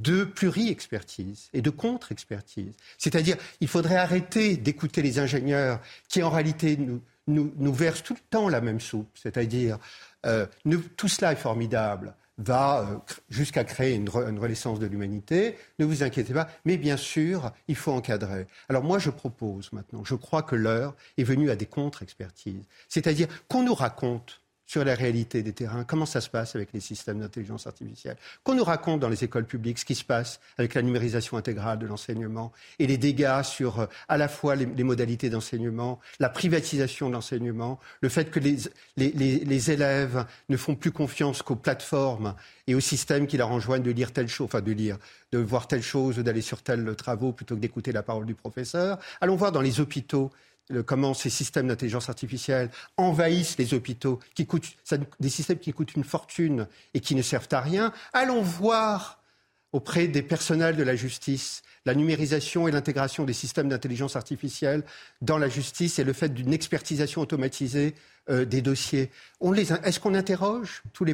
de pluri-expertise et de contre-expertise. C'est-à-dire, il faudrait arrêter d'écouter les ingénieurs qui, en réalité, nous versent tout le temps la même soupe. C'est-à-dire, tout cela est formidable, va jusqu'à créer une renaissance de l'humanité. Ne vous inquiétez pas, mais bien sûr, il faut encadrer. Alors moi, je propose maintenant, je crois que l'heure est venue à des contre-expertises. C'est-à-dire qu'on nous raconte sur la réalité des terrains, comment ça se passe avec les systèmes d'intelligence artificielle, qu'on nous raconte dans les écoles publiques ce qui se passe avec la numérisation intégrale de l'enseignement et les dégâts sur à la fois les modalités d'enseignement, la privatisation de l'enseignement, le fait que les élèves ne font plus confiance qu'aux plateformes et aux systèmes qui leur enjoignent de lire telle chose, enfin de voir telle chose, d'aller sur tel travaux plutôt que d'écouter la parole du professeur. Allons voir dans les hôpitaux comment ces systèmes d'intelligence artificielle envahissent les hôpitaux, des systèmes qui coûtent une fortune et qui ne servent à rien. Allons voir auprès des personnels de la justice la numérisation et l'intégration des systèmes d'intelligence artificielle dans la justice et le fait d'une expertisation automatisée des dossiers. Est-ce qu'on interroge toutes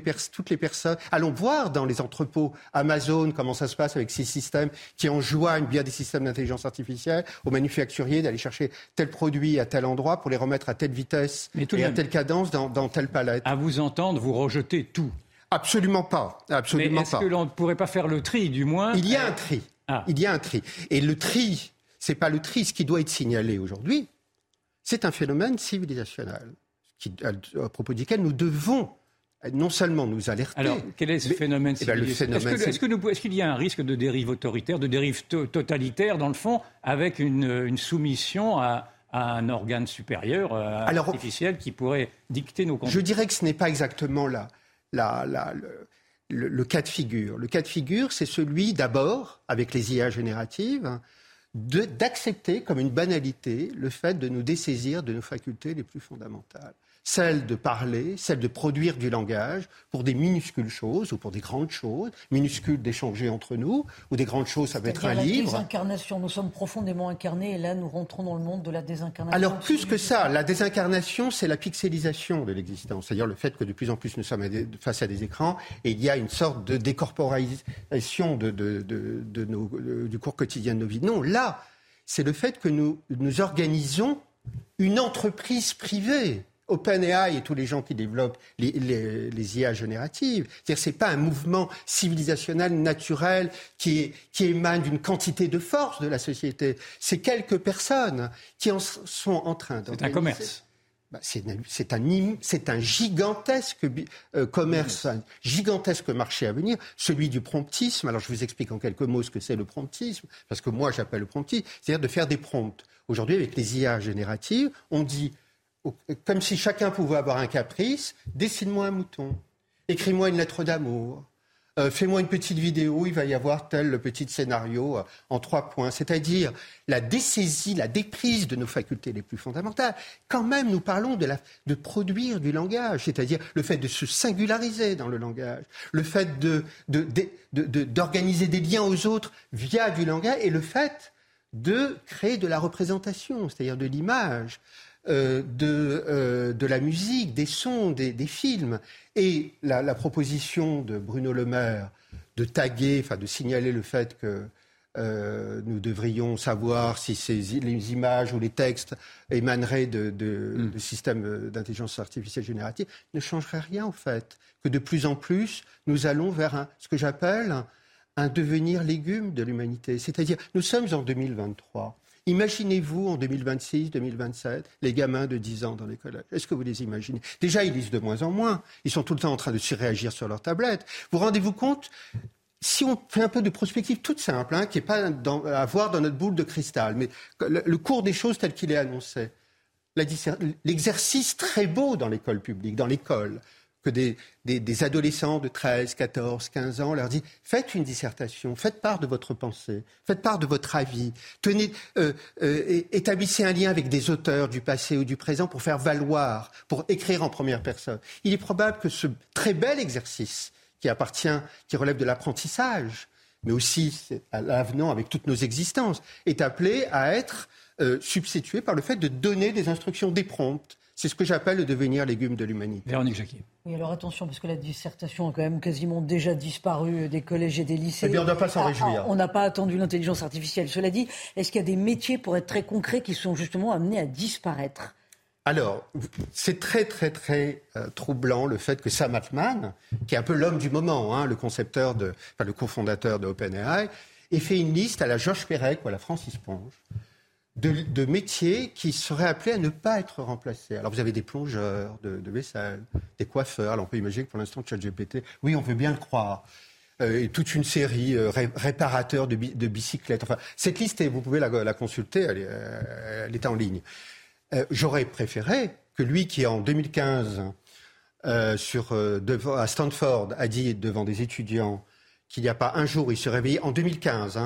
les personnes ? Allons voir dans les entrepôts Amazon comment ça se passe avec ces systèmes qui enjoignent bien des systèmes d'intelligence artificielle aux manufacturiers d'aller chercher tel produit à tel endroit pour les remettre à telle vitesse et à telle cadence dans telle palette. À vous entendre, vous rejetez tout. Absolument pas. Absolument Mais est-ce pas. Que l'on ne pourrait pas faire le tri, du moins ? Il y a un tri. Il y a un tri. Et le tri, c'est pas le tri. Ce qui doit être signalé aujourd'hui, c'est un phénomène civilisationnel. À propos duquel nous devons non seulement nous alerter... Alors, quel est ce phénomène Est-ce qu'il y a un risque de dérive autoritaire, de dérive totalitaire, dans le fond, avec une soumission à un organe supérieur, artificiel, qui pourrait dicter nos conduites ? Je dirais que ce n'est pas exactement le cas de figure. Le cas de figure, c'est celui, d'abord, avec les IA génératives... d'accepter comme une banalité le fait de nous dessaisir de nos facultés les plus fondamentales. Celle de parler, celle de produire du langage pour des minuscules choses ou pour des grandes choses, minuscules d'échanger entre nous, ou des grandes choses, ça peut être un livre. La désincarnation, nous sommes profondément incarnés et là nous rentrons dans le monde de la désincarnation. Alors plus que ça, la désincarnation c'est la pixelisation de l'existence, c'est-à-dire le fait que de plus en plus nous sommes face à des écrans et il y a une sorte de décorporisation du cours quotidien de nos vies. Non, là c'est le fait que nous organisons une entreprise privée. OpenAI et tous les gens qui développent les IA génératives. C'est-à-dire, c'est pas un mouvement civilisationnel naturel qui émane d'une quantité de force de la société. C'est quelques personnes qui sont en train d'organiser. C'est un commerce. Bah, c'est un gigantesque commerce, un gigantesque marché à venir, celui du promptisme. Alors, je vous explique en quelques mots ce que c'est le promptisme, parce que moi, j'appelle le promptisme, c'est-à-dire de faire des prompts. Aujourd'hui, avec les IA génératives, on dit... Comme si chacun pouvait avoir un caprice, dessine-moi un mouton, écris-moi une lettre d'amour, fais-moi une petite vidéo, il va y avoir tel petit scénario en 3 points. C'est-à-dire la dessaisie, la déprise de nos facultés les plus fondamentales. Quand même, nous parlons de produire du langage, c'est-à-dire le fait de se singulariser dans le langage, le fait d'organiser des liens aux autres via du langage et le fait de créer de la représentation, c'est-à-dire de l'image. De la musique, des sons, des films. Et la proposition de Bruno Le Maire de taguer, enfin de signaler le fait que nous devrions savoir si les images ou les textes émaneraient de systèmes d'intelligence artificielle générative, ne changerait rien en fait. Que de plus en plus, nous allons vers ce que j'appelle un devenir légume de l'humanité. C'est-à-dire, nous sommes en 2023. Imaginez-vous en 2026, 2027, les gamins de 10 ans dans les collèges. Est-ce que vous les imaginez ? Déjà, ils lisent de moins en moins. Ils sont tout le temps en train de surréagir sur leur tablette. Vous rendez-vous compte ? Si on fait un peu de prospective toute simple, qui n'est pas à voir dans notre boule de cristal, mais le cours des choses tel qu'il est annoncé, l'exercice très beau dans l'école publique, dans l'école, que des adolescents de 13, 14, 15 ans leur disent « Faites une dissertation, faites part de votre pensée, faites part de votre avis, établissez un lien avec des auteurs du passé ou du présent pour faire valoir, pour écrire en première personne. » Il est probable que ce très bel exercice qui relève de l'apprentissage, mais aussi à l'avenant avec toutes nos existences, est appelé à être substitué par le fait de donner des instructions, des prompts. C'est ce que j'appelle le devenir légume de l'humanité. Véronique Jacquier. Oui, alors attention, parce que la dissertation a quand même quasiment déjà disparu des collèges et des lycées. Eh bien, on ne doit pas s'en réjouir. On n'a pas attendu l'intelligence artificielle. Cela dit, est-ce qu'il y a des métiers, pour être très concret, qui sont justement amenés à disparaître ? Alors, c'est très, très, très troublant le fait que Sam Altman, qui est un peu l'homme du moment, le cofondateur de OpenAI, ait fait une liste à la Georges Perec ou à la Francis Ponge de métiers qui seraient appelés à ne pas être remplacés. Alors, vous avez des plongeurs de vaisselle, des coiffeurs. Alors, on peut imaginer que pour l'instant, ChatGPT, oui, on veut bien le croire. Et toute une série réparateurs de bicyclettes. Enfin, cette liste, vous pouvez la consulter, elle est en ligne. J'aurais préféré que lui qui, en 2015, à Stanford, a dit devant des étudiants qu'il n'y a pas un jour où il se réveillait, en 2015,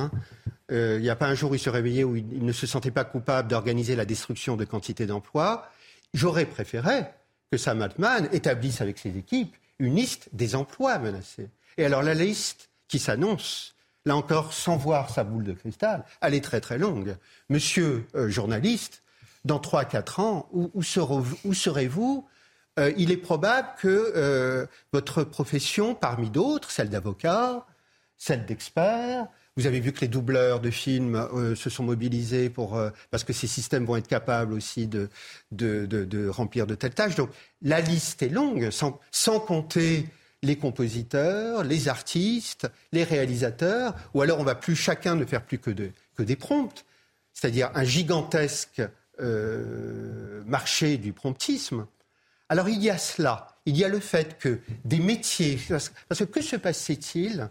il n'y a pas un jour où il se réveillait où il ne se sentait pas coupable d'organiser la destruction de quantité d'emplois, j'aurais préféré que Sam Altman établisse avec ses équipes une liste des emplois menacés. Et alors la liste qui s'annonce, là encore sans voir sa boule de cristal, elle est très très longue. Monsieur journaliste, dans 3-4 ans, où serez-vous ? Il est probable que votre profession, parmi d'autres, celle d'avocat, celle d'expert, vous avez vu que les doubleurs de films se sont mobilisés parce que ces systèmes vont être capables aussi de remplir de telles tâches. Donc la liste est longue, sans compter les compositeurs, les artistes, les réalisateurs, ou alors on va chacun ne faire plus que des prompts, c'est-à-dire un gigantesque marché du promptisme. Alors il y a cela, il y a le fait que des métiers... Parce que se passait-il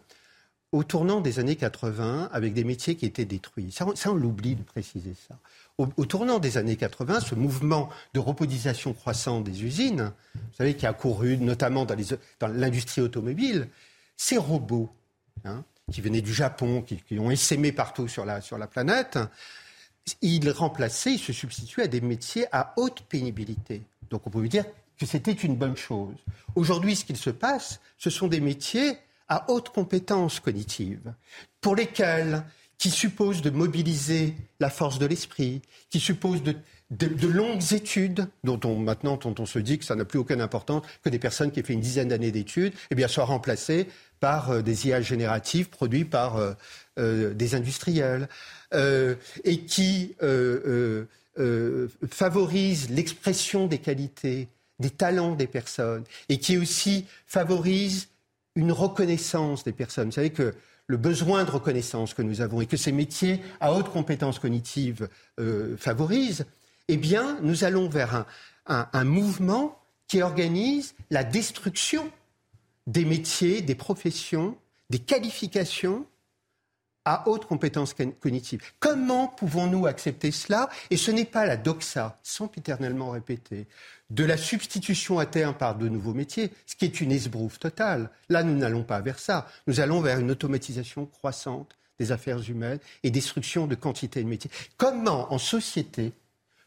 au tournant des années 80 avec des métiers qui étaient détruits ? Ça, on l'oublie de préciser ça. Au tournant des années 80, ce mouvement de robotisation croissante des usines, vous savez, qui a couru notamment dans l'industrie automobile, ces robots qui venaient du Japon, qui ont essaimé partout sur la planète... Ils se substituaient à des métiers à haute pénibilité. Donc on pouvait dire que c'était une bonne chose. Aujourd'hui, ce qu'il se passe, ce sont des métiers à haute compétence cognitive, qui supposent de mobiliser la force de l'esprit, qui supposent de longues études, dont on se dit que ça n'a plus aucune importance, que des personnes qui ont fait une dizaine d'années d'études soient remplacées par des IA génératives produits par des industriels, et qui favorisent l'expression des qualités, des talents des personnes, et qui aussi favorisent une reconnaissance des personnes. Vous savez que le besoin de reconnaissance que nous avons et que ces métiers à haute compétence cognitive favorisent, nous allons vers un mouvement qui organise la destruction des métiers, des professions, des qualifications à haute compétence cognitive. Comment pouvons-nous accepter cela ? Et ce n'est pas la doxa, sempiternellement répétée, de la substitution à terme par de nouveaux métiers, ce qui est une esbrouffe totale. Là, nous n'allons pas vers ça. Nous allons vers une automatisation croissante des affaires humaines et destruction de quantité de métiers. Comment, en société,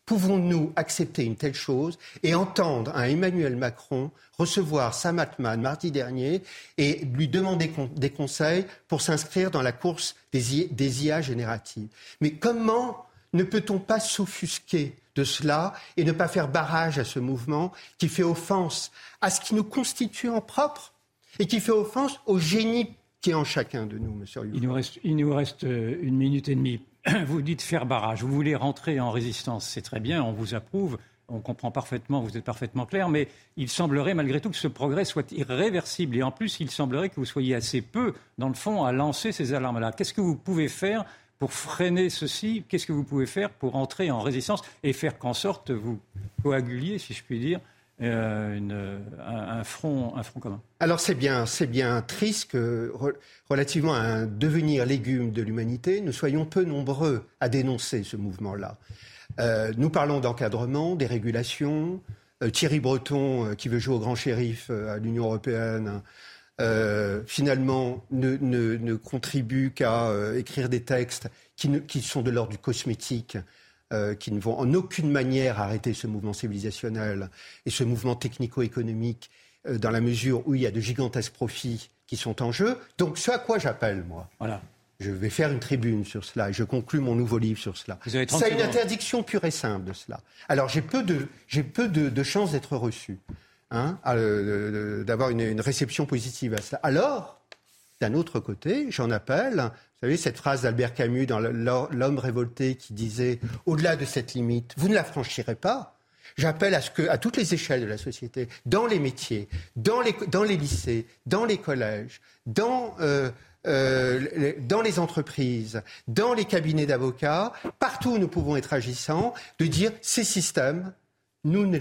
pouvons-nous accepter une telle chose et entendre un Emmanuel Macron recevoir Sam Altman mardi dernier et lui demander des conseils pour s'inscrire dans la course des IA génératives ? Mais comment ne peut-on pas s'offusquer de cela et ne pas faire barrage à ce mouvement qui fait offense à ce qui nous constitue en propre et qui fait offense au génie qui est en chacun de nous, monsieur Rioufol ? Il nous reste une minute et demie. Vous dites faire barrage, vous voulez rentrer en résistance, c'est très bien, on vous approuve, on comprend parfaitement, vous êtes parfaitement clair, mais il semblerait malgré tout que ce progrès soit irréversible et en plus il semblerait que vous soyez assez peu, dans le fond, à lancer ces alarmes-là. Qu'est-ce que vous pouvez faire pour freiner ceci ? Qu'est-ce que vous pouvez faire pour entrer en résistance et faire qu'en sorte vous coaguliez, si je puis dire, un front commun ? Alors c'est bien triste que relativement à un devenir légume de l'humanité, nous soyons peu nombreux à dénoncer ce mouvement-là. Nous parlons d'encadrement, des régulations, Thierry Breton qui veut jouer au grand shérif à l'Union européenne, finalement ne contribue qu'à écrire des textes qui sont de l'ordre du cosmétique, qui ne vont en aucune manière arrêter ce mouvement civilisationnel et ce mouvement technico-économique dans la mesure où il y a de gigantesques profits qui sont en jeu. Donc ce à quoi j'appelle, moi, voilà. Je vais faire une tribune sur cela et je conclue mon nouveau livre sur cela. C'est une interdiction pure et simple de cela. Alors j'ai peu de chances d'être reçu, hein, d'avoir une réception positive à cela. Alors, d'un autre côté, j'en appelle, vous savez, cette phrase d'Albert Camus dans L'Homme révolté qui disait « Au-delà de cette limite, vous ne la franchirez pas ». J'appelle à ce que, à toutes les échelles de la société, dans les métiers, dans les lycées, dans les collèges, dans les entreprises, dans les cabinets d'avocats, partout où nous pouvons être agissants, de dire ces systèmes, nous ne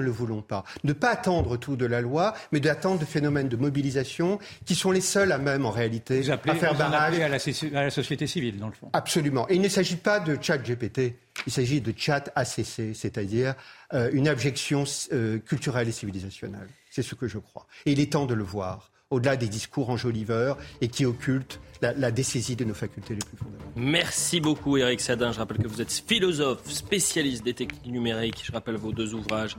le voulons pas. Ne pas attendre tout de la loi, mais d'attendre des phénomènes de mobilisation qui sont les seuls à même, en réalité, à faire barrage. Vous appelez à la société civile, dans le fond. Absolument. Et il ne s'agit pas de ChatGPT, il s'agit de chat ACC, c'est-à-dire une abjection culturelle et civilisationnelle. C'est ce que je crois. Et il est temps de le voir, au-delà des discours enjoliveurs et qui occultent la dessaisie de nos facultés les plus fondamentales. Merci beaucoup Éric Sadin. Je rappelle que vous êtes philosophe, spécialiste des techniques numériques. Je rappelle vos deux ouvrages.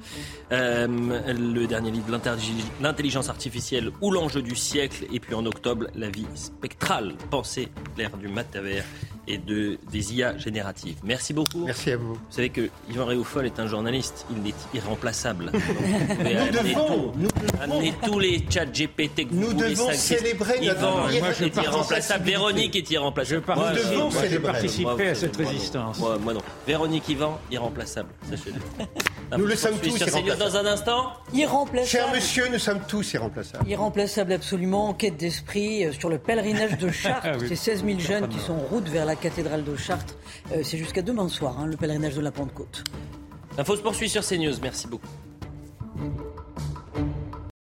Le dernier livre, L'intelligence artificielle ou l'enjeu du siècle. Et puis en octobre, La vie spectrale, pensée claire du matavers et des IA génératives. Merci beaucoup. Merci à vous. Vous savez que Yvan Rioufol est un journaliste. Il est irremplaçable. Donc, nous devons amener tous les chats GPT que vous voulez. Nous devons célébrer notre Véronique est irremplaçable. Je participerai à cette résistance. Moi non. Véronique Yvan, irremplaçable. Nous le sommes tous irremplaçables. Dans un instant. Irremplaçable. Cher monsieur, nous sommes tous irremplaçables. Irremplaçable absolument. Enquête d'esprit sur le pèlerinage de Chartres. Oui. C'est 16 000 jeunes qui sont en route vers la cathédrale de Chartres. C'est jusqu'à demain soir, hein, le pèlerinage de la Pentecôte. L'info se poursuit sur CNews. Merci beaucoup.